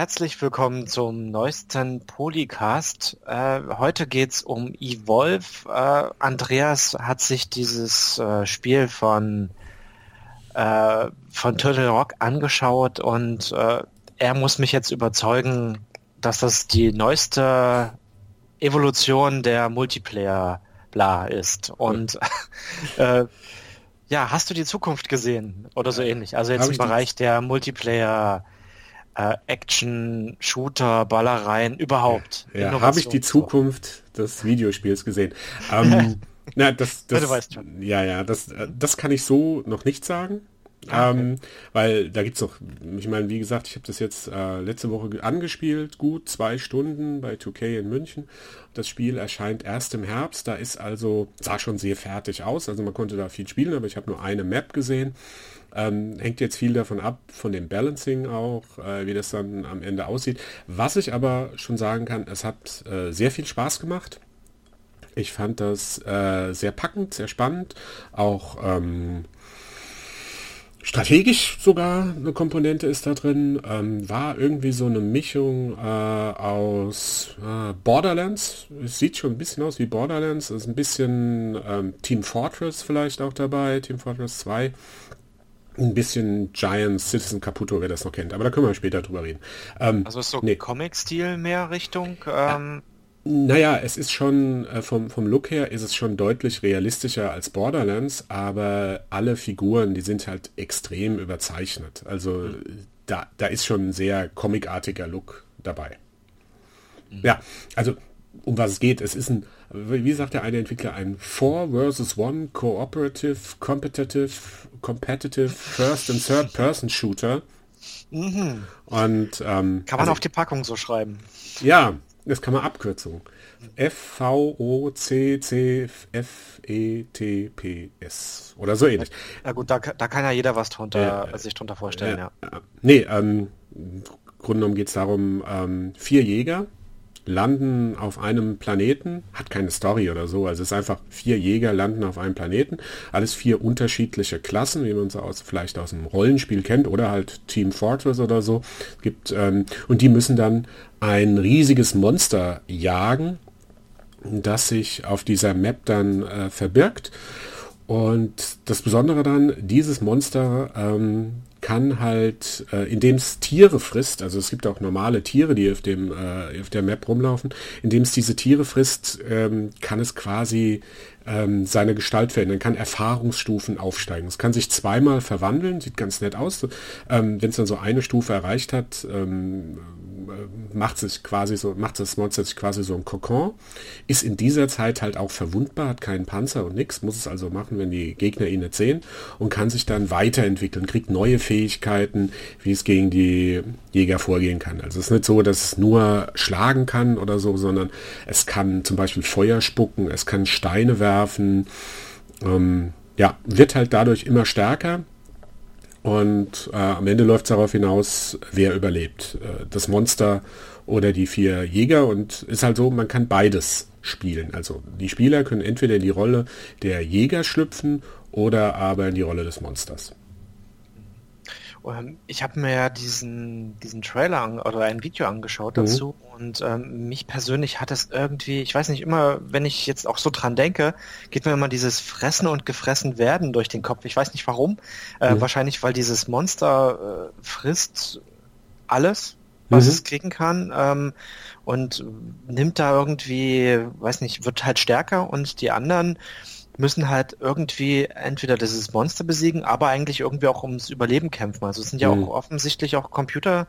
Herzlich willkommen zum neuesten Polycast. Heute geht's um Evolve. Andreas hat sich dieses Spiel von Turtle Rock angeschaut und er muss mich jetzt überzeugen, dass das die neueste Evolution der Multiplayer-Bla ist. Und ja, hast du die Zukunft gesehen oder so ähnlich? Also jetzt im Bereich der Multiplayer- Action, Shooter, Ballereien, überhaupt. Ja, habe ich die Zukunft des Videospiels gesehen? Das, du weißt schon. Ja, das kann ich so noch nicht sagen, okay. Weil da gibt's noch, ich meine, wie gesagt, ich habe das jetzt letzte Woche angespielt, gut 2 Stunden bei 2K in München. Das Spiel erscheint erst im Herbst, da ist also, sah schon sehr fertig aus, also man konnte da viel spielen, aber ich habe nur eine Map gesehen. Hängt jetzt viel davon ab, von dem Balancing auch, wie das dann am Ende aussieht. Was ich aber schon sagen kann, es hat sehr viel Spaß gemacht. Ich fand das sehr packend, sehr spannend, auch strategisch sogar eine Komponente ist da drin. War irgendwie so eine Mischung aus Borderlands. Es sieht schon ein bisschen aus wie Borderlands. Ist ein bisschen Team Fortress vielleicht auch dabei, Team Fortress 2. Ein bisschen Giants Citizen Kabuto, wer das noch kennt. Aber da können wir später drüber reden. Also ist so Comic-Stil mehr Richtung? Naja, es ist schon, vom Look her ist es schon deutlich realistischer als Borderlands, aber alle Figuren, die sind halt extrem überzeichnet. Also da ist schon ein sehr comicartiger Look dabei. Ja, also um was es geht. Es ist ein, wie sagt der eine Entwickler, ein 4-vs-1 Cooperative, Competitive First- and Third-Person-Shooter. Mhm. Und kann man auf die Packung so schreiben. Ja, das kann man Abkürzung. FVOCCFETPS oder so ähnlich. Na gut, da kann ja jeder was sich drunter vorstellen, ja. Nee, im Grunde genommen geht es darum, 4 Jäger landen auf einem Planeten, hat keine Story oder so, also es ist einfach 4 Jäger landen auf einem Planeten, alles 4 unterschiedliche Klassen, wie man es vielleicht aus einem Rollenspiel kennt oder halt Team Fortress oder so, gibt, und die müssen dann ein riesiges Monster jagen, das sich auf dieser Map dann verbirgt, und das Besondere dann, dieses Monster kann halt, indem es Tiere frisst, also es gibt auch normale Tiere, die auf der Map rumlaufen, indem es diese Tiere frisst, kann es quasi seine Gestalt verändern, kann Erfahrungsstufen aufsteigen. Es kann sich 2-mal verwandeln, sieht ganz nett aus. Wenn es dann so eine Stufe erreicht hat, macht das Monster sich quasi so ein Kokon, ist in dieser Zeit halt auch verwundbar, hat keinen Panzer und nichts, muss es also machen, wenn die Gegner ihn nicht sehen, und kann sich dann weiterentwickeln, kriegt neue Fähigkeiten, wie es gegen die Jäger vorgehen kann. Also es ist nicht so, dass es nur schlagen kann oder so, sondern es kann zum Beispiel Feuer spucken, es kann Steine werfen, wird halt dadurch immer stärker. Und am Ende läuft es darauf hinaus, wer überlebt. Das Monster oder die 4 Jäger. Und ist halt so, man kann beides spielen. Also die Spieler können entweder in die Rolle der Jäger schlüpfen oder aber in die Rolle des Monsters. Ich habe mir ja diesen Trailer oder ein Video angeschaut dazu. Und mich persönlich hat es irgendwie, ich weiß nicht, immer, wenn ich jetzt auch so dran denke, geht mir immer dieses Fressen und Gefressenwerden durch den Kopf. Ich weiß nicht warum. Wahrscheinlich, weil dieses Monster frisst alles, was es kriegen kann, und nimmt da irgendwie, weiß nicht, wird halt stärker, und die anderen müssen halt irgendwie entweder dieses Monster besiegen, aber eigentlich irgendwie auch ums Überleben kämpfen. Also es sind ja auch offensichtlich auch Computer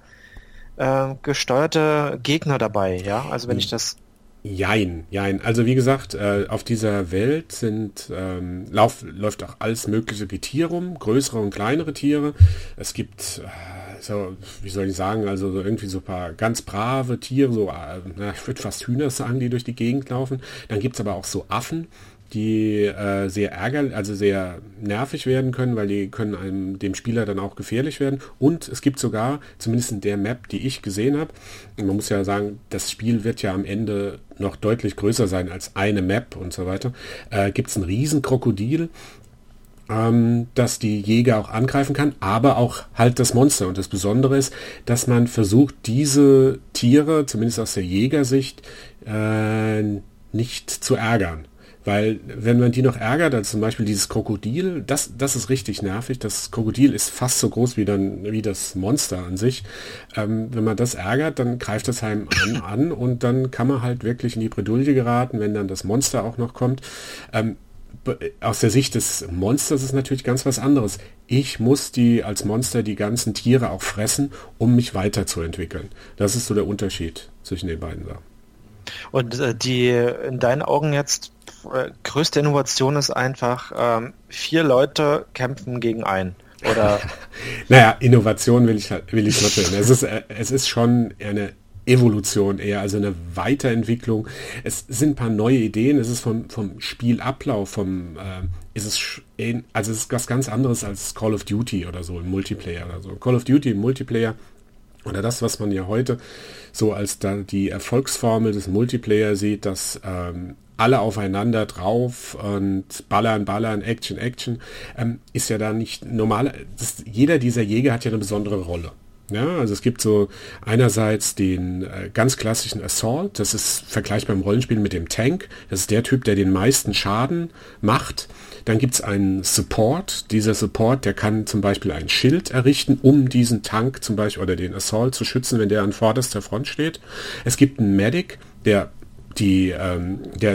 gesteuerte Gegner dabei, ja? Also wenn ich das... Jein. Also wie gesagt, auf dieser Welt läuft auch alles mögliche Getier rum, größere und kleinere Tiere. Es gibt... so, wie soll ich sagen, also so irgendwie so ein paar ganz brave Tiere, so, ich würde fast Hühner sagen, die durch die Gegend laufen. Dann gibt es aber auch so Affen, die sehr nervig werden können, weil die können dem Spieler dann auch gefährlich werden. Und es gibt sogar, zumindest in der Map, die ich gesehen habe, man muss ja sagen, das Spiel wird ja am Ende noch deutlich größer sein als eine Map und so weiter, gibt es einen riesen Krokodil, dass die Jäger auch angreifen kann, aber auch halt das Monster. Und das Besondere ist, dass man versucht, diese Tiere, zumindest aus der Jägersicht, nicht zu ärgern. Weil wenn man die noch ärgert, also zum Beispiel dieses Krokodil, das ist richtig nervig. Das Krokodil ist fast so groß wie das Monster an sich. Wenn man das ärgert, dann greift das einem an und dann kann man halt wirklich in die Bredouille geraten, wenn dann das Monster auch noch kommt. Aus der Sicht des Monsters ist natürlich ganz was anderes. Ich muss als Monster die ganzen Tiere auch fressen, um mich weiterzuentwickeln. Das ist so der Unterschied zwischen den beiden Sachen. Und die in deinen Augen jetzt größte Innovation ist einfach, 4 Leute kämpfen gegen einen. Oder? Naja, Innovation will ich nicht nennen. Es ist schon eine Evolution eher, also eine Weiterentwicklung. Es sind ein paar neue Ideen. Es ist vom Spielablauf, es ist was ganz anderes als Call of Duty oder so im Multiplayer oder so. Call of Duty im Multiplayer oder das, was man ja heute so als dann die Erfolgsformel des Multiplayer sieht, dass alle aufeinander drauf und ballern, Action, ist ja da nicht normal. Jeder dieser Jäger hat ja eine besondere Rolle. Ja, also es gibt so einerseits den ganz klassischen Assault, das ist vergleichbar im Rollenspiel mit dem Tank, das ist der Typ, der den meisten Schaden macht. Dann gibt es einen Support, dieser Support, der kann zum Beispiel ein Schild errichten, um diesen Tank zum Beispiel oder den Assault zu schützen, wenn der an vorderster Front steht. Es gibt einen Medic, das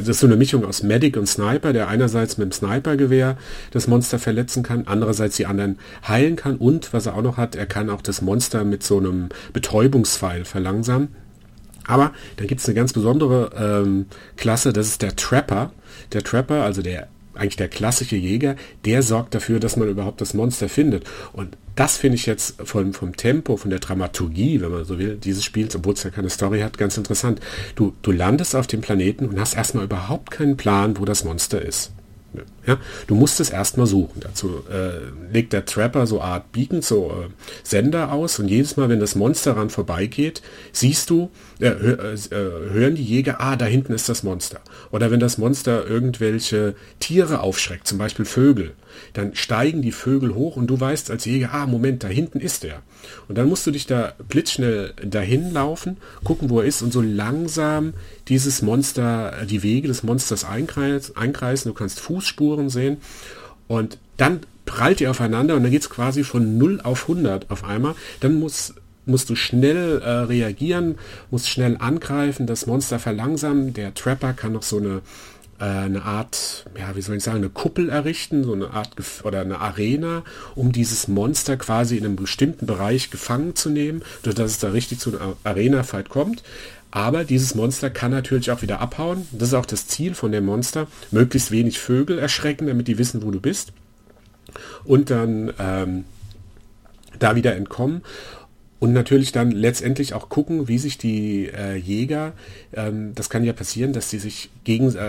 ist so eine Mischung aus Medic und Sniper, der einerseits mit dem Snipergewehr das Monster verletzen kann, andererseits die anderen heilen kann und, was er auch noch hat, er kann auch das Monster mit so einem Betäubungspfeil verlangsamen. Aber dann gibt es eine ganz besondere Klasse, das ist der Trapper. Der Trapper, also der klassische Jäger, der sorgt dafür, dass man überhaupt das Monster findet. Und das finde ich jetzt vom Tempo, von der Dramaturgie, wenn man so will, dieses Spiels, obwohl es ja keine Story hat, ganz interessant. Du landest auf dem Planeten und hast erstmal überhaupt keinen Plan, wo das Monster ist. Ja? Du musst es erstmal suchen. Dazu legt der Trapper so eine Art Beacon, so Sender aus und jedes Mal, wenn das Monster ran vorbeigeht, hören die Jäger, da hinten ist das Monster. Oder wenn das Monster irgendwelche Tiere aufschreckt, zum Beispiel Vögel, dann steigen die Vögel hoch und du weißt als Jäger, Moment, da hinten ist er. Und dann musst du dich da blitzschnell dahin laufen, gucken, wo er ist und so langsam dieses Monster, die Wege des Monsters einkreisen. Du kannst Fußspuren sehen und dann prallt ihr aufeinander und dann geht es quasi von 0 auf 100 auf einmal. Dann musst du schnell reagieren, musst schnell angreifen, das Monster verlangsamen. Der Trapper kann noch so eine Art, eine Kuppel errichten, so eine Art oder eine Arena, um dieses Monster quasi in einem bestimmten Bereich gefangen zu nehmen, sodass es da richtig zu einer Arena-Fight kommt. Aber dieses Monster kann natürlich auch wieder abhauen. Das ist auch das Ziel von dem Monster. Möglichst wenig Vögel erschrecken, damit die wissen, wo du bist. Und dann da wieder entkommen. Und natürlich dann letztendlich auch gucken, wie sich die Jäger, das kann ja passieren, dass die sich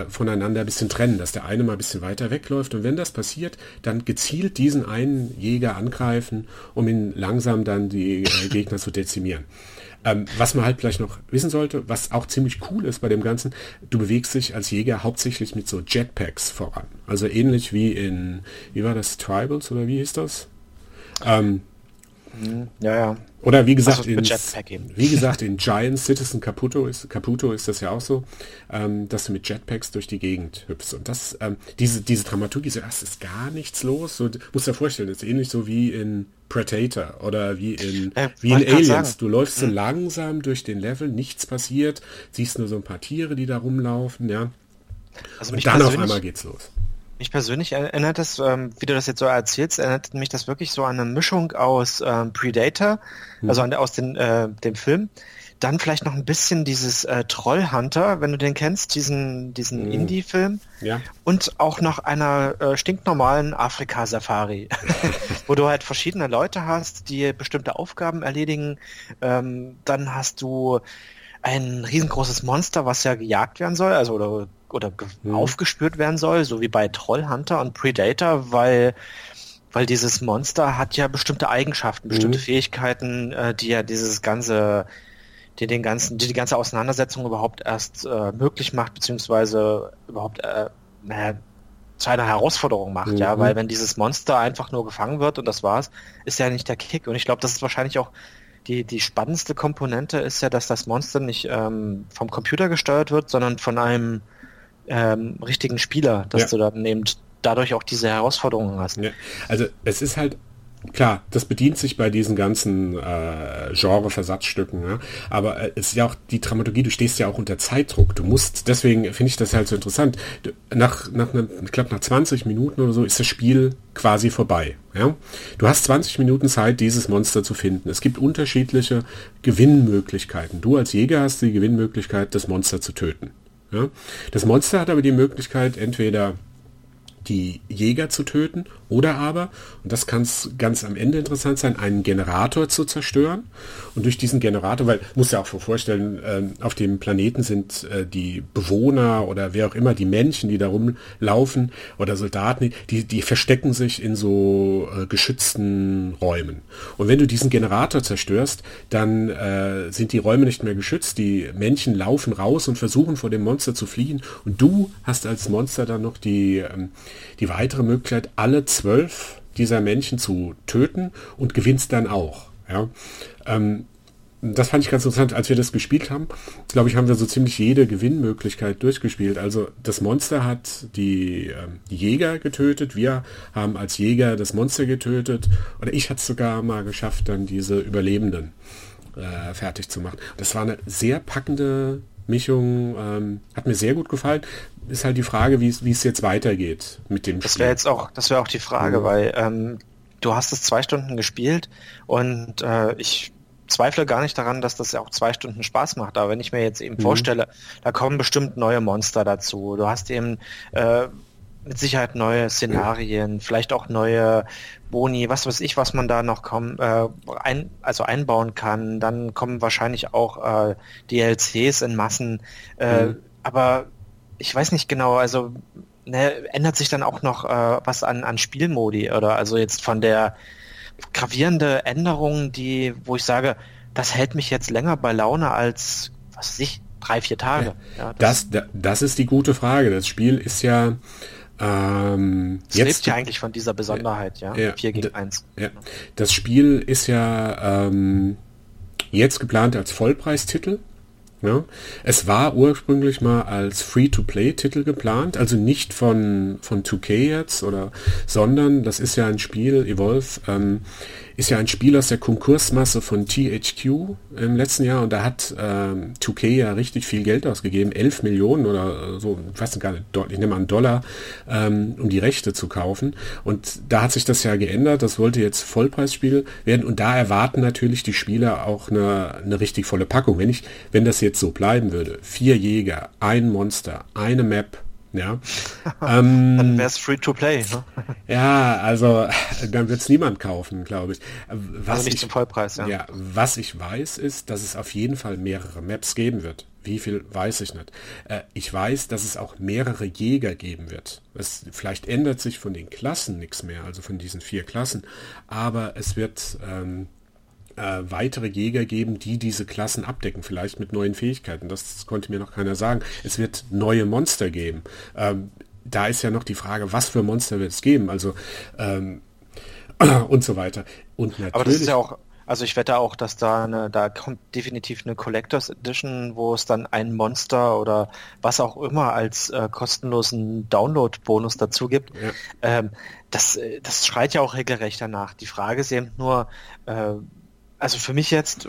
voneinander ein bisschen trennen, dass der eine mal ein bisschen weiter wegläuft. Und wenn das passiert, dann gezielt diesen einen Jäger angreifen, um ihn langsam dann die Gegner zu dezimieren. Was man halt vielleicht noch wissen sollte, was auch ziemlich cool ist bei dem Ganzen, du bewegst dich als Jäger hauptsächlich mit so Jetpacks voran. Also ähnlich wie in, wie war das, Tribals oder wie hieß das? Ja. Oder wie gesagt, in Giants Citizen Kabuto ist das ja auch so, dass du mit Jetpacks durch die Gegend hüpfst. Und das, diese Dramaturgie, so, es ist gar nichts los. So, musst dir vorstellen, das ist ähnlich so wie in Predator oder wie in Aliens. Du läufst so langsam durch den Level, nichts passiert, siehst nur so ein paar Tiere, die da rumlaufen, ja. Also und dann auf einmal geht's los. Mich persönlich erinnert das, wie du das jetzt so erzählst, erinnert mich das wirklich so an eine Mischung aus Predator, also aus dem Film, dann vielleicht noch ein bisschen dieses Trollhunter, wenn du den kennst, diesen Indie-Film, ja. Und auch noch einer stinknormalen Afrika-Safari, wo du halt verschiedene Leute hast, die bestimmte Aufgaben erledigen, dann hast du ein riesengroßes Monster, was ja gejagt werden soll, also oder aufgespürt werden soll, so wie bei Trollhunter und Predator, weil dieses Monster hat ja bestimmte Eigenschaften, bestimmte Fähigkeiten, die ja die ganze Auseinandersetzung überhaupt erst möglich macht, beziehungsweise überhaupt zu einer Herausforderung macht, ja, weil wenn dieses Monster einfach nur gefangen wird und das war's, ist ja nicht der Kick. Und ich glaube, das ist wahrscheinlich auch die spannendste Komponente, ist ja, dass das Monster nicht vom Computer gesteuert wird, sondern von einem richtigen Spieler, dass du dann eben dadurch auch diese Herausforderungen hast. Ja. Also es ist halt klar, das bedient sich bei diesen ganzen Genre-Versatzstücken, ne? Aber es ist ja auch die Dramaturgie, du stehst ja auch unter Zeitdruck, du musst, deswegen finde ich das halt so interessant, nach 20 Minuten oder so ist das Spiel quasi vorbei. Ja? Du hast 20 Minuten Zeit, dieses Monster zu finden. Es gibt unterschiedliche Gewinnmöglichkeiten. Du als Jäger hast die Gewinnmöglichkeit, das Monster zu töten. Ja? Das Monster hat aber die Möglichkeit, entweder die Jäger zu töten oder aber, und das kann ganz am Ende interessant sein, einen Generator zu zerstören. Und durch diesen Generator, weil, muss ja auch vorstellen, auf dem Planeten sind die Bewohner oder wer auch immer, die Menschen, die da rumlaufen oder Soldaten, die verstecken sich in so geschützten Räumen. Und wenn du diesen Generator zerstörst, dann sind die Räume nicht mehr geschützt, die Menschen laufen raus und versuchen vor dem Monster zu fliehen und du hast als Monster dann noch die weitere Möglichkeit, alle 12 dieser Menschen zu töten und gewinnst dann auch. Ja? Das fand ich ganz interessant, als wir das gespielt haben. Glaube ich, haben wir so ziemlich jede Gewinnmöglichkeit durchgespielt. Also das Monster hat die Jäger getötet, wir haben als Jäger das Monster getötet oder ich hatte es sogar mal geschafft, dann diese Überlebenden fertig zu machen. Das war eine sehr packende Mischung, hat mir sehr gut gefallen. Ist halt die Frage, wie es jetzt weitergeht mit dem Spiel. Das wäre auch die Frage, weil du hast es 2 Stunden gespielt und ich zweifle gar nicht daran, dass das ja auch 2 Stunden Spaß macht. Aber wenn ich mir jetzt eben vorstelle, da kommen bestimmt neue Monster dazu. Du hast eben mit Sicherheit neue Szenarien, vielleicht auch neue Boni, was weiß ich, was man da noch einbauen kann. Dann kommen wahrscheinlich auch DLCs in Massen. Aber ich weiß nicht genau, also ändert sich dann auch noch was an Spielmodi oder also jetzt von der gravierende Änderung, wo ich sage, das hält mich jetzt länger bei Laune als, was weiß ich, 3-4 Tage. Ja, das ist die gute Frage. Das Spiel ist ja lebt ja eigentlich von dieser Besonderheit, 4-1. Ja. Das Spiel ist ja jetzt geplant als Vollpreistitel. Ja. Es war ursprünglich mal als Free-to-Play-Titel geplant, also nicht von 2K jetzt, sondern das ist ja ein Spiel, Evolve, ist ja ein Spiel aus der Konkursmasse von THQ im letzten Jahr und da hat 2K ja richtig viel Geld ausgegeben, 11 Millionen oder so, ich weiß gar nicht, ich nehme an Dollar, um die Rechte zu kaufen und da hat sich das ja geändert, das wollte jetzt Vollpreisspiel werden und da erwarten natürlich die Spieler auch eine richtig volle Packung. Wenn das jetzt so bleiben würde, 4 Jäger, ein Monster, eine Map, ja. Dann wäre es Free-to-Play. Ne? Ja, also dann wird es niemand kaufen, glaube ich. Was also nicht zum Vollpreis, ja. Ja. Was ich weiß, ist, dass es auf jeden Fall mehrere Maps geben wird. Wie viel, weiß ich nicht. Ich weiß, dass es auch mehrere Jäger geben wird. Vielleicht ändert sich von den Klassen nichts mehr, also von diesen 4 Klassen, aber es wird weitere Jäger geben, die diese Klassen abdecken, vielleicht mit neuen Fähigkeiten. Das konnte mir noch keiner sagen. Es wird neue Monster geben. Da ist ja noch die Frage, was für Monster wird es geben? Also und so weiter. Und natürlich. Aber das ist ja auch, also ich wette auch, dass da kommt definitiv eine Collectors Edition, wo es dann ein Monster oder was auch immer als kostenlosen Download-Bonus dazu gibt. Ja. Das schreit ja auch regelrecht danach. Die Frage ist eben nur, also für mich jetzt,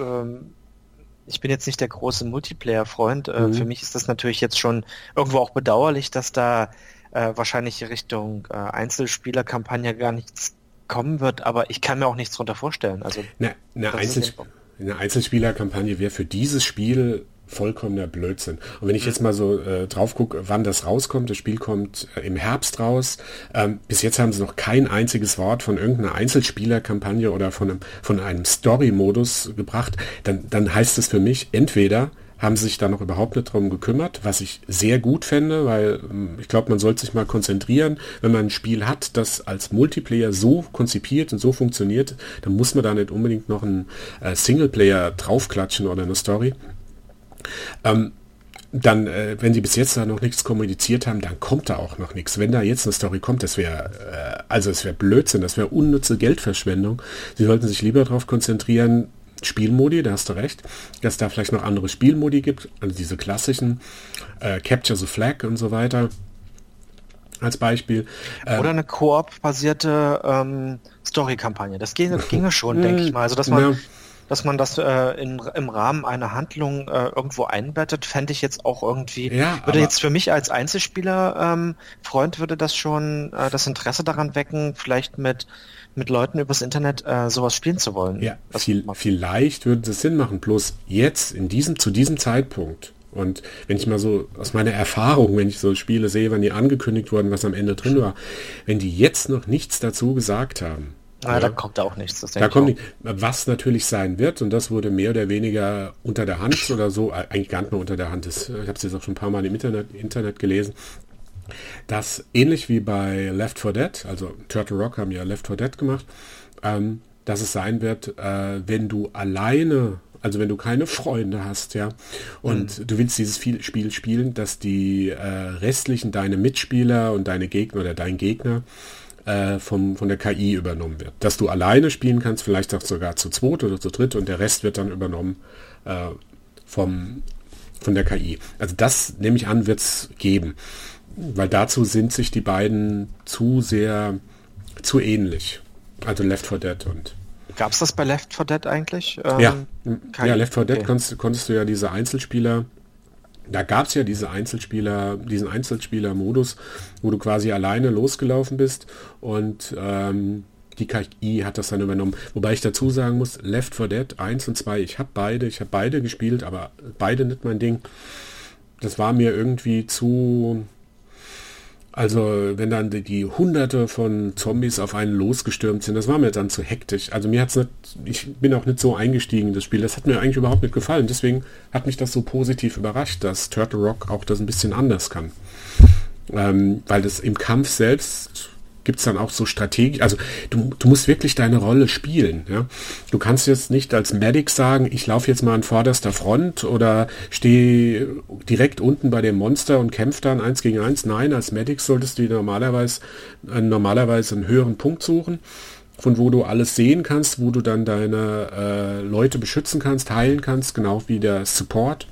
ich bin jetzt nicht der große Multiplayer-Freund, für mich ist das natürlich jetzt schon irgendwo auch bedauerlich, dass da wahrscheinlich Richtung Einzelspielerkampagne gar nichts kommen wird, aber ich kann mir auch nichts drunter vorstellen. Also eine Einzelspielerkampagne wäre für dieses Spiel vollkommener Blödsinn. Und wenn ich jetzt mal so drauf gucke, wann das rauskommt, das Spiel kommt im Herbst raus. Bis jetzt haben sie noch kein einziges Wort von irgendeiner Einzelspielerkampagne oder von einem Story-Modus gebracht. Dann heißt es für mich, entweder haben sie sich da noch überhaupt nicht drum gekümmert, was ich sehr gut fände, weil ich glaube, man sollte sich mal konzentrieren. Wenn man ein Spiel hat, das als Multiplayer so konzipiert und so funktioniert, dann muss man da nicht unbedingt noch einen Singleplayer draufklatschen oder eine Story. dann, wenn sie bis jetzt da noch nichts kommuniziert haben, dann kommt da auch noch nichts. Wenn da jetzt eine Story kommt, das wäre, es wäre Blödsinn, das wäre unnütze Geldverschwendung. Sie sollten sich lieber darauf konzentrieren, Spielmodi, da hast du recht, dass da vielleicht noch andere Spielmodi gibt, also diese klassischen, Capture the Flag und so weiter, als Beispiel. Oder eine Koop-basierte Story-Kampagne, das ginge schon, denke ich mal, also dass man das im Rahmen einer Handlung irgendwo einbettet, fände ich jetzt auch irgendwie, würde jetzt für mich als Einzelspieler Freund würde das schon das Interesse daran wecken, vielleicht mit Leuten übers Internet sowas spielen zu wollen. Ja, vielleicht würde es Sinn machen, bloß jetzt, zu diesem Zeitpunkt. Und wenn ich mal so aus meiner Erfahrung, wenn ich so Spiele sehe, wann die angekündigt wurden, was am Ende drin war, wenn die jetzt noch nichts dazu gesagt haben, da kommt auch nichts. Das da kommt nichts. Was natürlich sein wird, und das wurde mehr oder weniger unter der Hand oder so, eigentlich gar nicht mehr unter der Hand ist. Ich habe es jetzt auch schon ein paar Mal im Internet gelesen, dass ähnlich wie bei Left 4 Dead, also Turtle Rock haben ja Left 4 Dead gemacht, dass es sein wird, wenn du alleine, also wenn du keine Freunde hast, ja, und du willst dieses Spiel spielen, dass die restlichen, deine Mitspieler und deine Gegner oder dein Gegner, von der KI übernommen wird. Dass du alleine spielen kannst, vielleicht auch sogar zu zweit oder zu dritt, und der Rest wird dann übernommen von der KI. Also das, nehme ich an, wird es geben. Weil dazu sind sich die beiden zu ähnlich. Also Left 4 Dead und... Gab es das bei Left 4 Dead eigentlich? Ja, Left 4 Dead konntest du ja diese Einzelspieler... Da gab es ja diesen Einzelspieler-Modus, wo du quasi alleine losgelaufen bist, und die KI hat das dann übernommen. Wobei ich dazu sagen muss, Left 4 Dead 1 und 2, ich habe beide gespielt, aber beide nicht mein Ding. Das war mir irgendwie zu... Also wenn dann die Hunderte von Zombies auf einen losgestürmt sind, das war mir dann zu hektisch. Also ich bin auch nicht so eingestiegen in das Spiel. Das hat mir eigentlich überhaupt nicht gefallen. Deswegen hat mich das so positiv überrascht, dass Turtle Rock auch das ein bisschen anders kann. Weil das im Kampf selbst gibt es dann auch so strategisch. Also du musst wirklich deine Rolle spielen. Ja? Du kannst jetzt nicht als Medic sagen, ich laufe jetzt mal an vorderster Front oder stehe direkt unten bei dem Monster und kämpfe dann 1 gegen 1. Nein, als Medic solltest du normalerweise einen höheren Punkt suchen, von wo du alles sehen kannst, wo du dann deine Leute beschützen kannst, heilen kannst, genau wie der Support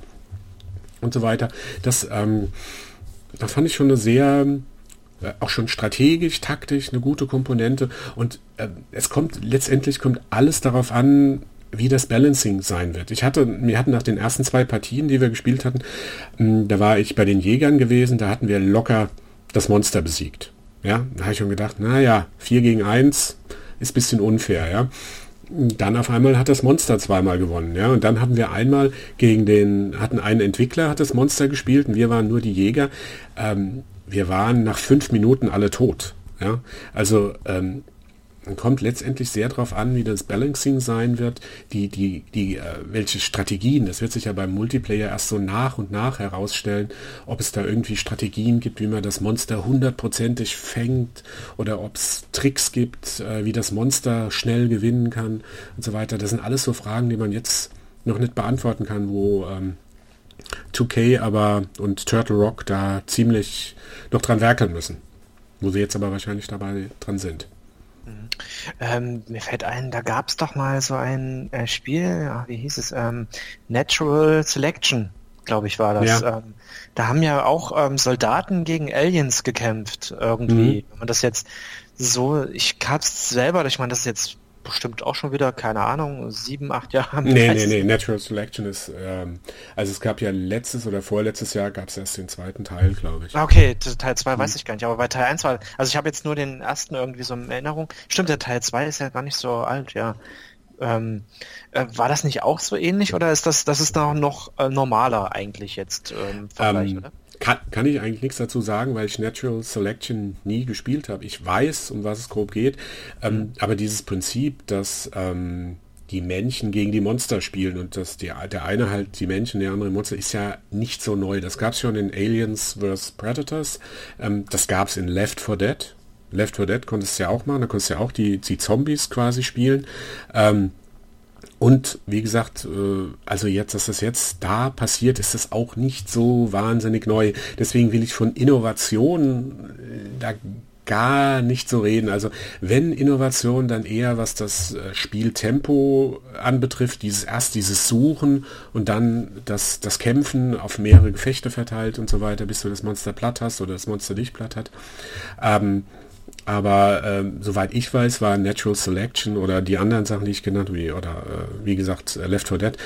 und so weiter. Das fand ich schon eine sehr... auch schon strategisch, taktisch eine gute Komponente, und letztendlich kommt alles darauf an, wie das Balancing sein wird. Wir hatten nach den ersten 2 Partien, die wir gespielt hatten, da war ich bei den Jägern gewesen, da hatten wir locker das Monster besiegt. Ja, da habe ich schon gedacht, 4 gegen 1 ist ein bisschen unfair, ja. Dann auf einmal hat das Monster zweimal gewonnen, ja, und dann hatten wir einmal einen Entwickler hat das Monster gespielt und wir waren nur die Jäger. Wir waren nach 5 Minuten alle tot. Ja? Also kommt letztendlich sehr darauf an, wie das Balancing sein wird, welche Strategien, das wird sich ja beim Multiplayer erst so nach und nach herausstellen, ob es da irgendwie Strategien gibt, wie man das Monster 100%ig fängt, oder ob es Tricks gibt, wie das Monster schnell gewinnen kann und so weiter. Das sind alles so Fragen, die man jetzt noch nicht beantworten kann, wo... 2K und Turtle Rock da ziemlich noch dran werkeln müssen. Wo sie jetzt aber wahrscheinlich dabei dran sind. Mir fällt ein, da gab es doch mal so ein Spiel, wie hieß es? Natural Selection, glaube ich, war das. Ja. Da haben ja auch Soldaten gegen Aliens gekämpft, irgendwie. Mhm. Und das jetzt so, ich hab's selber, ich meine, das ist jetzt bestimmt auch schon wieder, keine Ahnung, 7, 8 Jahre. Nee, Natural Selection ist, also es gab ja letztes oder vorletztes Jahr gab es erst den zweiten Teil, glaube ich. Okay, Teil 2 weiß ich gar nicht, aber bei Teil 1 war, also ich habe jetzt nur den ersten irgendwie so in Erinnerung. Stimmt, der Teil 2 ist ja gar nicht so alt, ja. War das nicht auch so ähnlich, oder ist das ist noch normaler eigentlich jetzt im Vergleich, oder? Kann ich eigentlich nichts dazu sagen, weil ich Natural Selection nie gespielt habe. Ich weiß, um was es grob geht, aber dieses Prinzip, dass die Menschen gegen die Monster spielen und dass der eine halt die Menschen, der andere Monster, ist ja nicht so neu. Das gab es schon in Aliens vs. Predators, das gab es in Left 4 Dead. Left 4 Dead konntest du ja auch machen, da konntest du ja auch die Zombies quasi spielen. Und wie gesagt, also jetzt, dass das jetzt da passiert, ist das auch nicht so wahnsinnig neu. Deswegen will ich von Innovation da gar nicht so reden. Also wenn Innovation, dann eher was das Spieltempo anbetrifft, dieses Suchen und dann das Kämpfen auf mehrere Gefechte verteilt und so weiter, bis du das Monster platt hast oder das Monster dich platt hat. Aber soweit ich weiß, war Natural Selection oder die anderen Sachen, die ich genannt habe, wie gesagt, Left 4 Dead,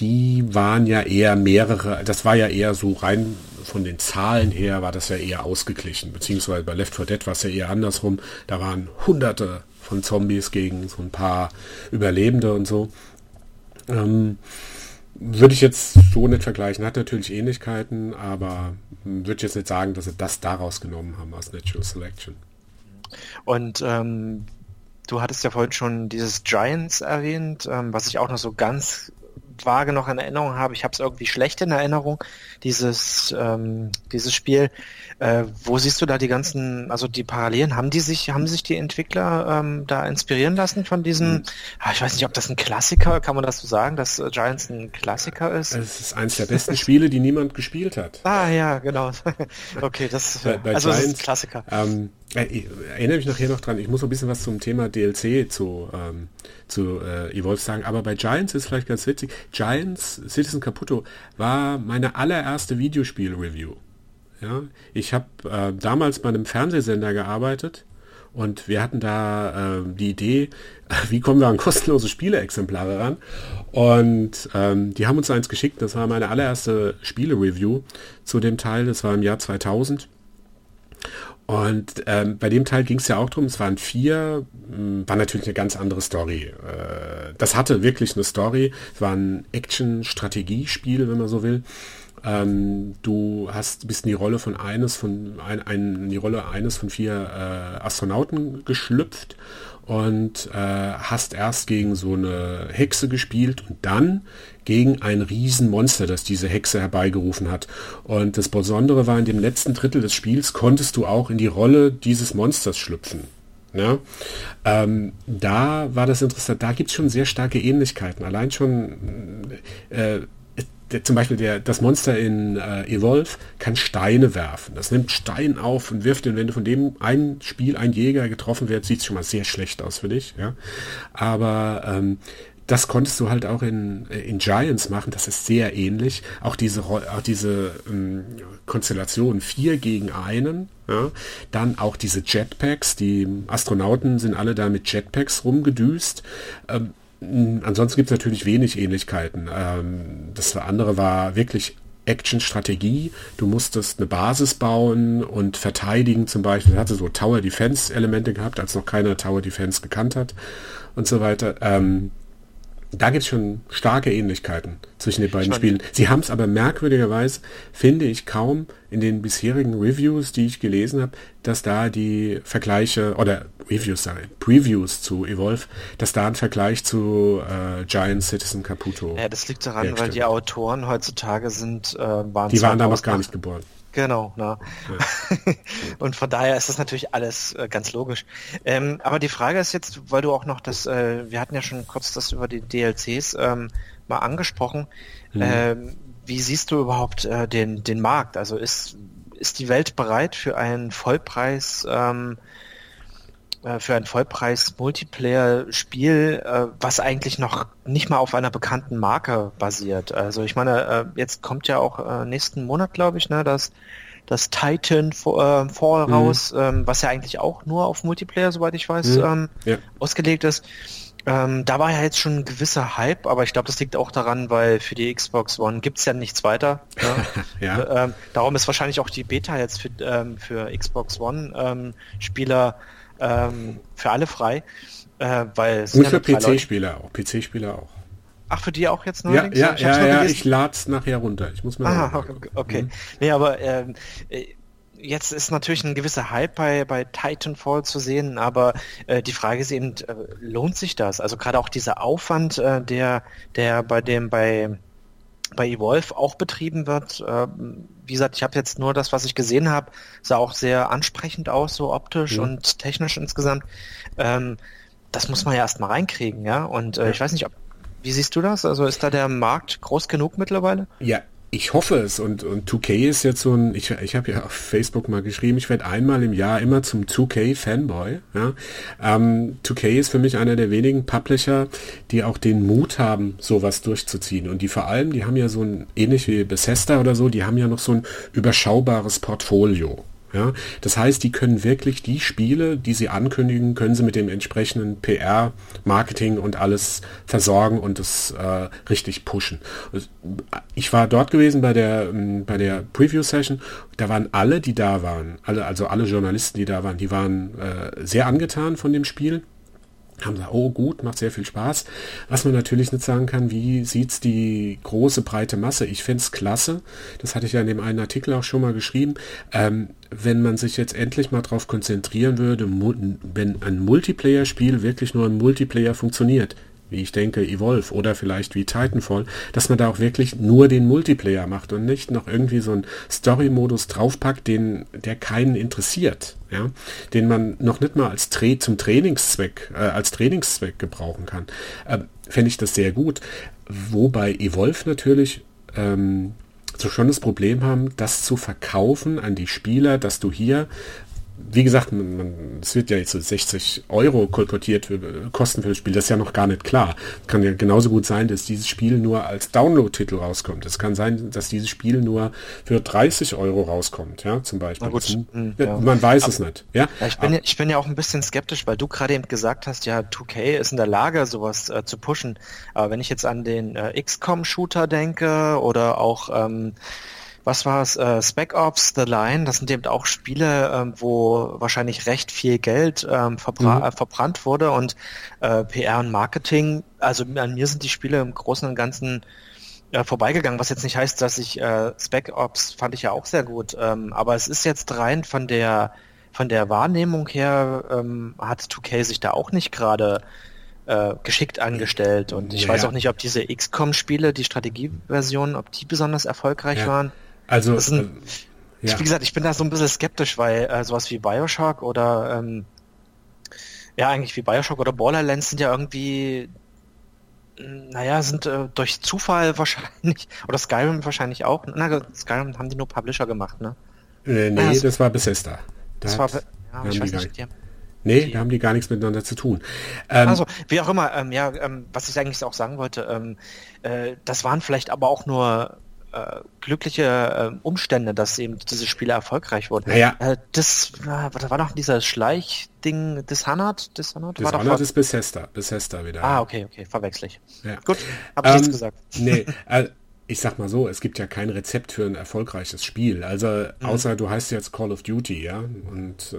die waren ja eher mehrere, das war ja eher so rein von den Zahlen her, war das ja eher ausgeglichen, beziehungsweise bei Left 4 Dead war es ja eher andersrum, da waren Hunderte von Zombies gegen so ein paar Überlebende und so. Würde ich jetzt so nicht vergleichen. Hat natürlich Ähnlichkeiten, aber würde ich jetzt nicht sagen, dass sie das daraus genommen haben aus Natural Selection. Und du hattest ja vorhin schon dieses Giants erwähnt, was ich auch noch so ganz vage noch in Erinnerung habe. Ich habe es irgendwie schlecht in Erinnerung, dieses Spiel. Wo siehst du da die ganzen, also die Parallelen? Haben sich die Entwickler da inspirieren lassen von diesem, ich weiß nicht, ob das ein Klassiker, kann man das so sagen, dass Giants ein Klassiker ist? Es ist eines der besten Spiele, die niemand gespielt hat. Ah ja, genau. Okay, das ist ein Klassiker. Erinnere mich nachher noch dran, ich muss ein bisschen was zum Thema DLC zu Evolve sagen, aber bei Giants ist vielleicht ganz witzig, Giants Citizen Kabuto war meine allererste Videospiel-Review. Ja, ich habe damals bei einem Fernsehsender gearbeitet und wir hatten da die Idee, wie kommen wir an kostenlose Spieleexemplare ran? Und die haben uns eins geschickt, das war meine allererste Spiele-Review zu dem Teil, das war im Jahr 2000. Und bei dem Teil ging es ja auch drum, es waren 4, war natürlich eine ganz andere Story. Das hatte wirklich eine Story, es war ein Action-Strategiespiel, wenn man so will. Du bist in die Rolle von eines von 4 Astronauten geschlüpft und hast erst gegen so eine Hexe gespielt und dann gegen ein Riesenmonster, das diese Hexe herbeigerufen hat. Und das Besondere war, in dem letzten Drittel des Spiels konntest du auch in die Rolle dieses Monsters schlüpfen. Ja, da war das interessant. Da gibt es schon sehr starke Ähnlichkeiten. Allein schon zum Beispiel das Monster in Evolve kann Steine werfen. Das nimmt Stein auf und wirft den. Wenn du von dem einen Spiel ein Jäger getroffen wird, sieht es schon mal sehr schlecht aus für dich. Ja? Aber das konntest du halt auch in Giants machen. Das ist sehr ähnlich. Auch diese Konstellation 4 gegen 1. Ja? Dann auch diese Jetpacks. Die Astronauten sind alle da mit Jetpacks rumgedüst. Ansonsten gibt es natürlich wenig Ähnlichkeiten. Das andere war wirklich Action-Strategie. Du musstest eine Basis bauen und verteidigen zum Beispiel. Das hatte so Tower-Defense-Elemente gehabt, als noch keiner Tower-Defense gekannt hat und so weiter. Da gibt es schon starke Ähnlichkeiten zwischen den beiden Spielen. Sie haben es aber merkwürdigerweise, finde ich, kaum in den bisherigen Reviews, die ich gelesen habe, dass da die Vergleiche oder Previews zu Evolve, dass da ein Vergleich zu Giant Citizen Kabuto. Ja, das liegt daran, weil die Autoren heutzutage waren damals gar nicht geboren. Genau, na. Ja. Und von daher ist das natürlich alles ganz logisch. Aber die Frage ist jetzt, weil du auch noch wir hatten ja schon kurz das über die DLCs mal angesprochen, wie siehst du überhaupt den Markt? Also ist die Welt bereit für einen Vollpreis-Multiplayer-Spiel, was eigentlich noch nicht mal auf einer bekannten Marke basiert. Also ich meine, jetzt kommt ja auch nächsten Monat, glaube ich, ne, das Titanfall raus, was ja eigentlich auch nur auf Multiplayer, soweit ich weiß, ausgelegt ist. Da war ja jetzt schon ein gewisser Hype, aber ich glaube, das liegt auch daran, weil für die Xbox One gibt's ja nichts weiter. Ne? Ja. Darum ist wahrscheinlich auch die Beta jetzt für Xbox One Spieler für alle frei, weil es und für PC-Spieler auch. Ach, für die auch jetzt neuerdings? Ja, ich lade es nachher runter. Ich muss mal okay. Nee, aber jetzt ist natürlich ein gewisser Hype bei Titanfall zu sehen, aber die Frage ist eben, lohnt sich das? Also gerade auch dieser Aufwand, der bei Evolve auch betrieben wird. Wie gesagt, ich habe jetzt nur das, was ich gesehen habe, sah auch sehr ansprechend aus, so optisch und technisch insgesamt. das muss man ja erstmal reinkriegen, ja. Und ich weiß nicht, wie siehst du das? Also ist da der Markt groß genug mittlerweile? Ja, ich hoffe es. Und 2K ist jetzt so ein, ich habe ja auf Facebook mal geschrieben, ich werde einmal im Jahr immer zum 2K-Fanboy. Ja? 2K ist für mich einer der wenigen Publisher, die auch den Mut haben, sowas durchzuziehen. Und die vor allem, die haben ja so ein, ähnlich wie Bethesda oder so, die haben ja noch so ein überschaubares Portfolio. Ja, das heißt, die können wirklich die Spiele, die sie ankündigen, können sie mit dem entsprechenden PR, Marketing und alles versorgen und das richtig pushen. Ich war dort gewesen bei der Preview-Session, da waren alle, die da waren, alle Journalisten, die da waren, die waren sehr angetan von dem Spiel. Haben gesagt, oh gut, macht sehr viel Spaß. Was man natürlich nicht sagen kann, wie sieht's die große, breite Masse? Ich find's klasse, das hatte ich ja in dem einen Artikel auch schon mal geschrieben, wenn man sich jetzt endlich mal drauf konzentrieren würde, wenn ein Multiplayer-Spiel wirklich nur im Multiplayer funktioniert, wie ich denke, Evolve oder vielleicht wie Titanfall, dass man da auch wirklich nur den Multiplayer macht und nicht noch irgendwie so einen Story-Modus draufpackt, der keinen interessiert, ja, den man noch nicht mal als Trainingszweck gebrauchen kann. Fände ich das sehr gut. Wobei Evolve natürlich so schon das Problem haben, das zu verkaufen an die Spieler, dass du hier, wie gesagt, es wird ja jetzt so 60 Euro kolportiert für Kosten für das Spiel, das ist ja noch gar nicht klar. Kann ja genauso gut sein, dass dieses Spiel nur als Download-Titel rauskommt. Es kann sein, dass dieses Spiel nur für 30 Euro rauskommt, ja, zum Beispiel. Na gut. Ja. Man weiß es nicht. Ja? Ich bin ja auch ein bisschen skeptisch, weil du gerade eben gesagt hast, ja, 2K ist in der Lage, sowas zu pushen. Aber wenn ich jetzt an den XCOM-Shooter denke oder auch was war es? Spec Ops: The Line, das sind eben auch Spiele, wo wahrscheinlich recht viel Geld verbrannt wurde und PR und Marketing, also an mir sind die Spiele im Großen und Ganzen vorbeigegangen, was jetzt nicht heißt, dass ich Spec Ops fand ich ja auch sehr gut, aber es ist jetzt rein von der Wahrnehmung her hat 2K sich da auch nicht gerade geschickt angestellt und ich weiß auch nicht, ob diese XCOM-Spiele, die Strategieversionen, ob die besonders erfolgreich waren. Also, wie gesagt, ich bin da so ein bisschen skeptisch, weil sowas wie BioShock oder Borderlands sind ja irgendwie, durch Zufall wahrscheinlich, oder Skyrim wahrscheinlich auch. Na, Skyrim haben die nur Publisher gemacht, ne? Das war Bethesda. Da haben die gar nichts miteinander zu tun. Wie auch immer, was ich eigentlich auch sagen wollte, das waren vielleicht aber auch nur glückliche Umstände, dass eben diese Spiele erfolgreich wurden. Naja. Das war noch dieser Schleichding, Dishonored? Dishonored ist Bethesda wieder. Ah, okay, verwechsel ich. Ja. Gut, hab ich nichts gesagt. Nee, ich sag mal so, es gibt ja kein Rezept für ein erfolgreiches Spiel. Also, außer du heißt jetzt Call of Duty, ja. Und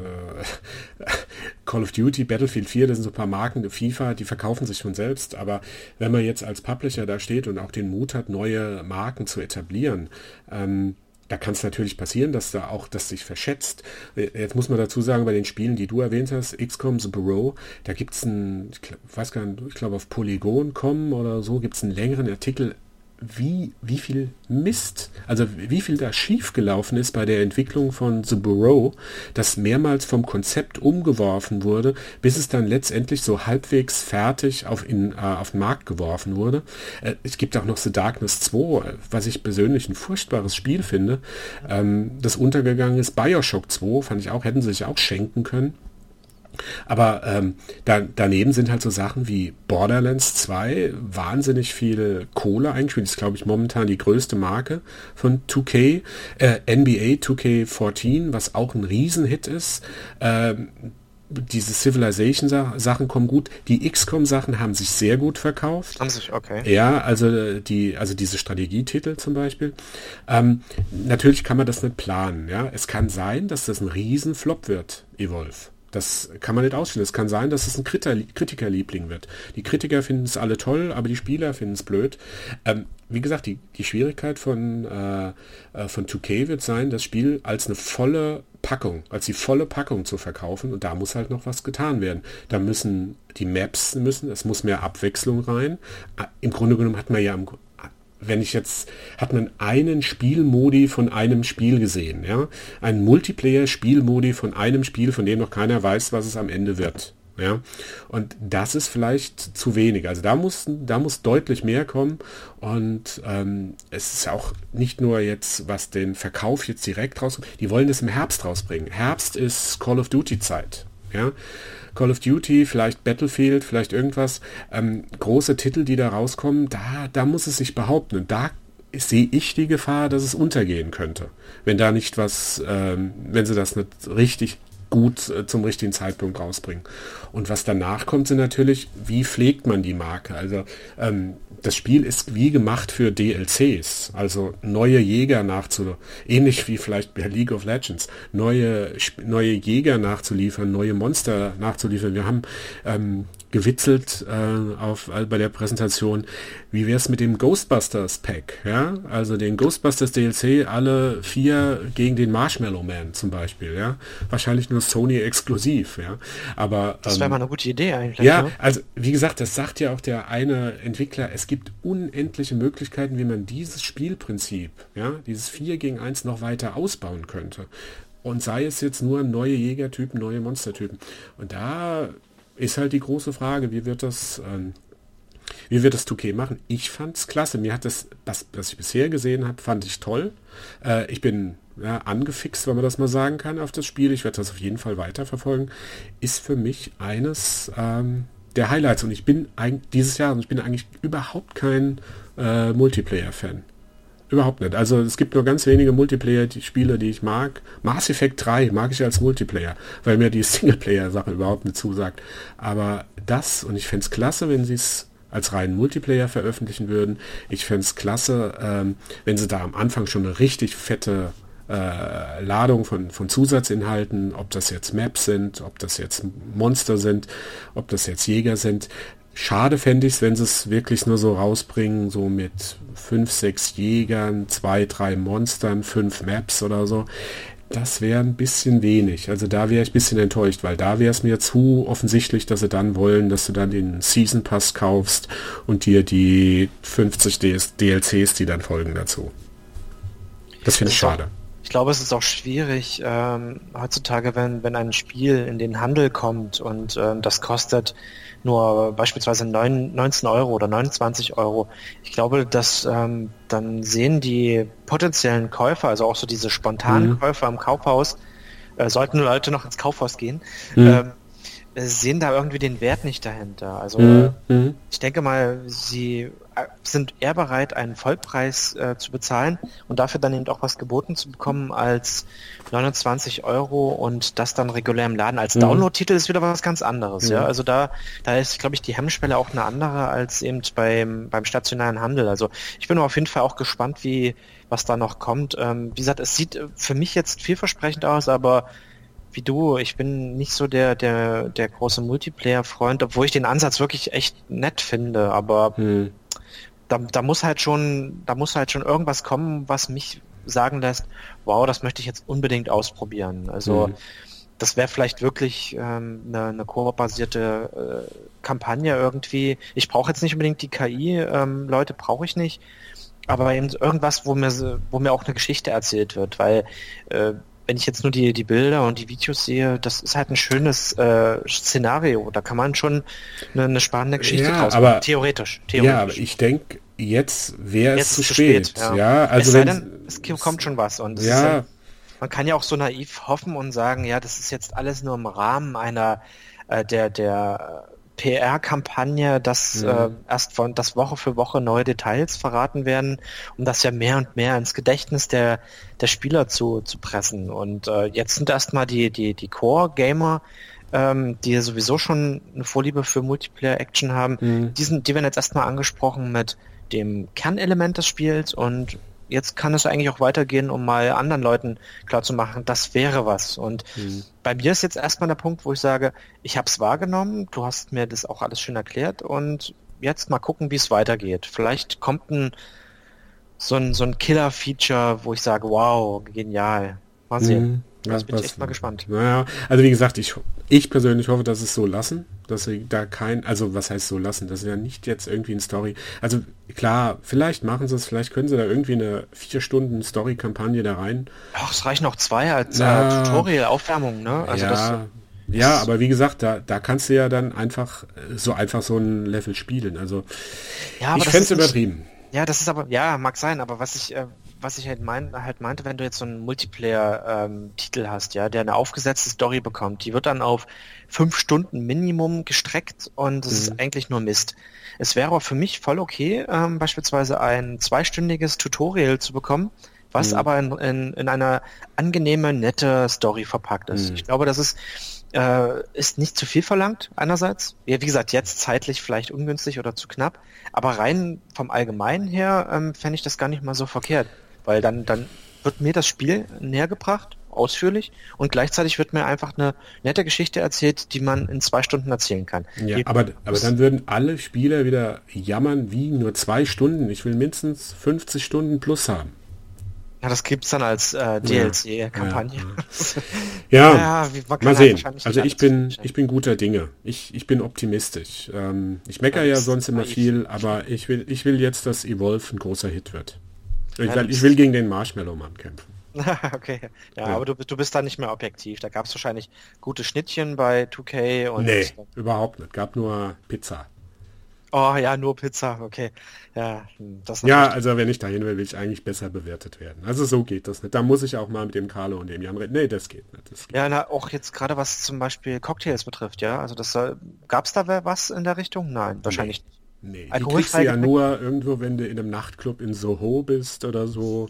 Call of Duty, Battlefield 4, das sind so ein paar Marken, FIFA, die verkaufen sich von selbst. Aber wenn man jetzt als Publisher da steht und auch den Mut hat, neue Marken zu etablieren, da kann es natürlich passieren, dass da auch das sich verschätzt. Jetzt muss man dazu sagen, bei den Spielen, die du erwähnt hast, XCOM, The Bureau, da gibt's ich glaube auf Polygon.com oder so, gibt's einen längeren Artikel, wie viel Mist, also wie viel da schief gelaufen ist bei der Entwicklung von The Bureau, das mehrmals vom Konzept umgeworfen wurde, bis es dann letztendlich so halbwegs fertig auf den Markt geworfen wurde. Es gibt auch noch The Darkness 2, was ich persönlich ein furchtbares Spiel finde. Das untergegangen ist. BioShock 2, fand ich auch, hätten sie sich auch schenken können. Aber daneben sind halt so Sachen wie Borderlands 2, wahnsinnig viel Kohle eingespielt. Das ist, glaube ich, momentan die größte Marke von 2K. NBA 2K14, was auch ein Riesenhit ist. Diese Civilization-Sachen kommen gut. Die XCOM-Sachen haben sich sehr gut verkauft. Okay. Ja, also diese Strategietitel zum Beispiel. Natürlich kann man das nicht planen. Ja? Es kann sein, dass das ein Riesenflop wird, Evolve. Das kann man nicht ausschließen. Es kann sein, dass es ein Kritikerliebling wird. Die Kritiker finden es alle toll, aber die Spieler finden es blöd. Wie gesagt, die Schwierigkeit von 2K wird sein, das Spiel als die volle Packung zu verkaufen. Und da muss halt noch was getan werden. Da müssen die Maps, es muss mehr Abwechslung rein. Im Grunde genommen hat man ja hat man einen Spielmodi von einem Spiel gesehen, ja? Ein Multiplayer-Spielmodi von einem Spiel, von dem noch keiner weiß, was es am Ende wird. Ja? Und das ist vielleicht zu wenig. Also da muss deutlich mehr kommen. Und es ist auch nicht nur jetzt, was den Verkauf jetzt direkt rauskommt. Die wollen es im Herbst rausbringen. Herbst ist Call of Duty Zeit. Ja? Call of Duty, vielleicht Battlefield, vielleicht irgendwas. Große Titel, die da rauskommen, da muss es sich behaupten. Und da sehe ich die Gefahr, dass es untergehen könnte. Wenn da nicht was, wenn sie das nicht richtig gut zum richtigen Zeitpunkt rausbringen. Und was danach kommt, sind natürlich, wie pflegt man die Marke? Also das Spiel ist wie gemacht für DLCs, also neue Jäger nachzuliefern, ähnlich wie vielleicht bei League of Legends, neue Jäger nachzuliefern, neue Monster nachzuliefern. Wir haben gewitzelt bei der Präsentation, wie wäre es mit dem Ghostbusters Pack, ja? Also den Ghostbusters DLC, alle 4 gegen den Marshmallow Man zum Beispiel, ja? Wahrscheinlich nur Sony exklusiv, ja? Aber das wäre mal eine gute Idee eigentlich. Ja, ne? Also wie gesagt, das sagt ja auch der eine Entwickler, es gibt unendliche Möglichkeiten, wie man dieses Spielprinzip, ja, dieses 4 gegen 1 noch weiter ausbauen könnte. Und sei es jetzt nur neue Jägertypen, neue Monstertypen. Und da ist halt die große Frage, wie wird das 2K machen? Ich fand's klasse. Mir hat das, was ich bisher gesehen habe, fand ich toll. Ich bin angefixt, wenn man das mal sagen kann, auf das Spiel. Ich werde das auf jeden Fall weiterverfolgen. Ist für mich eines der Highlights. Und ich bin eigentlich überhaupt kein Multiplayer-Fan. Überhaupt nicht. Also es gibt nur ganz wenige Multiplayer-Spiele, die ich mag. Mass Effect 3 mag ich als Multiplayer, weil mir die Singleplayer-Sache überhaupt nicht zusagt. Aber das, und ich fände es klasse, wenn sie es als reinen Multiplayer veröffentlichen würden. Ich fände es klasse, wenn sie da am Anfang schon eine richtig fette Ladung von Zusatzinhalten, ob das jetzt Maps sind, ob das jetzt Monster sind, ob das jetzt Jäger sind. Schade fände ich es, wenn sie es wirklich nur so rausbringen, so mit 5, 6 Jägern, 2, 3 Monstern, 5 Maps oder so. Das wäre ein bisschen wenig. Also da wäre ich ein bisschen enttäuscht, weil da wäre es mir zu offensichtlich, dass sie dann wollen, dass du dann den Season Pass kaufst und dir die 50 DLCs, die dann folgen, dazu. Das finde ich schade. Ich glaube, es ist auch schwierig, heutzutage, wenn ein Spiel in den Handel kommt und das kostet nur beispielsweise 19 € oder 29 €. Ich glaube, dass dann sehen die potenziellen Käufer, also auch so diese spontanen Käufer im Kaufhaus, sollten Leute noch ins Kaufhaus gehen, sehen da irgendwie den Wert nicht dahinter. Also ich denke mal, sie sind eher bereit, einen Vollpreis zu bezahlen und dafür dann eben auch was geboten zu bekommen als 29 € und das dann regulär im Laden. Als Download-Titel ist wieder was ganz anderes. Ja? Also da ist, glaube ich, die Hemmschwelle auch eine andere als eben beim stationären Handel. Also ich bin auf jeden Fall auch gespannt, was da noch kommt. Wie gesagt, es sieht für mich jetzt vielversprechend aus, aber wie du, ich bin nicht so der große Multiplayer-Freund, obwohl ich den Ansatz wirklich echt nett finde, aber da muss halt schon irgendwas kommen, was mich sagen lässt, wow, das möchte ich jetzt unbedingt ausprobieren. Also das wäre vielleicht wirklich eine koop-basierte Kampagne irgendwie. Ich brauche jetzt nicht unbedingt die KI, Leute brauche ich nicht, aber eben irgendwas, wo mir auch eine Geschichte erzählt wird, weil wenn ich jetzt nur die Bilder und die Videos sehe, das ist halt ein schönes Szenario. Da kann man schon eine spannende Geschichte draus machen. Theoretisch. Ja, aber ich denke, jetzt wäre es zu spät. Ja, also es sei denn, es kommt schon was. Und es ist halt, man kann ja auch so naiv hoffen und sagen, ja, das ist jetzt alles nur im Rahmen einer der PR-Kampagne, dass erst dass Woche für Woche neue Details verraten werden, um das ja mehr und mehr ins Gedächtnis der Spieler zu pressen. Und jetzt sind erstmal die Core-Gamer, die sowieso schon eine Vorliebe für Multiplayer-Action haben, die werden jetzt erstmal angesprochen mit dem Kernelement des Spiels und jetzt kann es eigentlich auch weitergehen, um mal anderen Leuten klarzumachen, das wäre was. Und bei mir ist jetzt erstmal der Punkt, wo ich sage, ich habe es wahrgenommen, du hast mir das auch alles schön erklärt und jetzt mal gucken, wie es weitergeht. Vielleicht kommt so ein Killer-Feature, wo ich sage, wow, genial. Mal sehen. Also bin ich echt mal gespannt. Naja, also wie gesagt, ich persönlich hoffe, dass es so lassen, dass sie da was heißt so lassen, dass sie ja nicht jetzt irgendwie eine Story, also klar, vielleicht machen sie es, vielleicht können sie da irgendwie eine 4 Stunden Story-Kampagne da rein. Ach, es reichen auch 2 als Tutorial, Aufwärmung, ne? Also ja, Ja, aber wie gesagt, da kannst du ja dann einfach so ein Level spielen. Also ja, ich fände es übertrieben. Ja, das ist aber, ja, mag sein, aber was ich halt meinte, wenn du jetzt so einen Multiplayer-Titel hast, ja, der eine aufgesetzte Story bekommt, die wird dann auf 5 Stunden Minimum gestreckt und das ist eigentlich nur Mist. Es wäre aber für mich voll okay, beispielsweise ein 2-stündiges Tutorial zu bekommen, was aber in einer angenehme, nette Story verpackt ist. Ich glaube, das ist nicht zu viel verlangt, einerseits. Ja, wie gesagt, jetzt zeitlich vielleicht ungünstig oder zu knapp, aber rein vom Allgemeinen her fände ich das gar nicht mal so verkehrt, weil dann wird mir das Spiel näher gebracht, ausführlich, und gleichzeitig wird mir einfach eine nette Geschichte erzählt, die man in 2 Stunden erzählen kann. Ja, aber dann würden alle Spieler wieder jammern, wie nur 2 Stunden, ich will mindestens 50 Stunden plus haben. Ja, das gibt's dann als DLC-Kampagne. Ja, mal sehen. Also ich bin guter Dinge. Ich bin optimistisch. Ich meckere ja sonst immer viel, aber ich will jetzt, dass Evolve ein großer Hit wird. Ich will gegen den Marshmallow-Mann kämpfen. Okay. Ja, aber du bist da nicht mehr objektiv. Da gab es wahrscheinlich gute Schnittchen bei 2K. Und nee, überhaupt nicht. Gab nur Pizza. Oh ja, nur Pizza, okay. Ja, also wenn ich dahin will, ich eigentlich besser bewertet werden. Also so geht das nicht. Da muss ich auch mal mit dem Carlo und dem Jan reden. Nee, das geht nicht. Ja, auch jetzt gerade was zum Beispiel Cocktails betrifft, ja. Also das gab's da was in der Richtung? Nein, wahrscheinlich nicht. Nee, die kriegst du ja nur irgendwo, wenn du in einem Nachtclub in Soho bist oder so,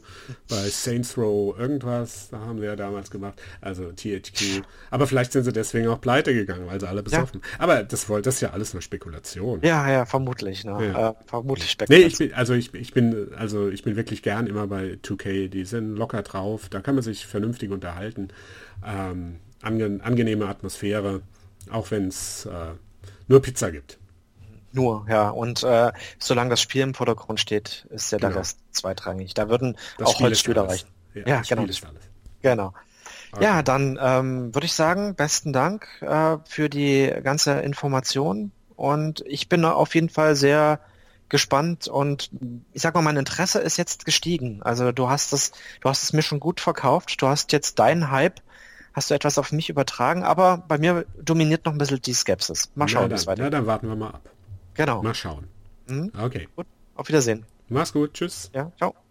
bei Saints Row irgendwas, da haben wir ja damals gemacht, also THQ. Aber vielleicht sind sie deswegen auch pleite gegangen, weil sie alle besoffen. Ja. Aber das ist ja alles nur Spekulation. Ja, vermutlich. Ne? Ja. Vermutlich Spekulation. Nee, ich bin wirklich gern immer bei 2K, die sind locker drauf, da kann man sich vernünftig unterhalten. Angenehme Atmosphäre, auch wenn es nur Pizza gibt. Nur, ja. Und solange das Spiel im Vordergrund steht, ist ja der Rest zweitrangig. Da würden das auch Holzspieler reichen. Ja, das genau. Spiel ist alles. Genau. Okay. Ja, dann würde ich sagen, besten Dank für die ganze Information. Und ich bin auf jeden Fall sehr gespannt und ich sag mal, mein Interesse ist jetzt gestiegen. Also du hast es mir schon gut verkauft. Du hast jetzt deinen Hype. Hast du etwas auf mich übertragen, aber bei mir dominiert noch ein bisschen die Skepsis. Mal schauen, wie es weitergeht. Ja, dann warten wir mal ab. Genau. Mal schauen. Mhm. Okay. Gut. Auf Wiedersehen. Mach's gut. Tschüss. Ja, ciao.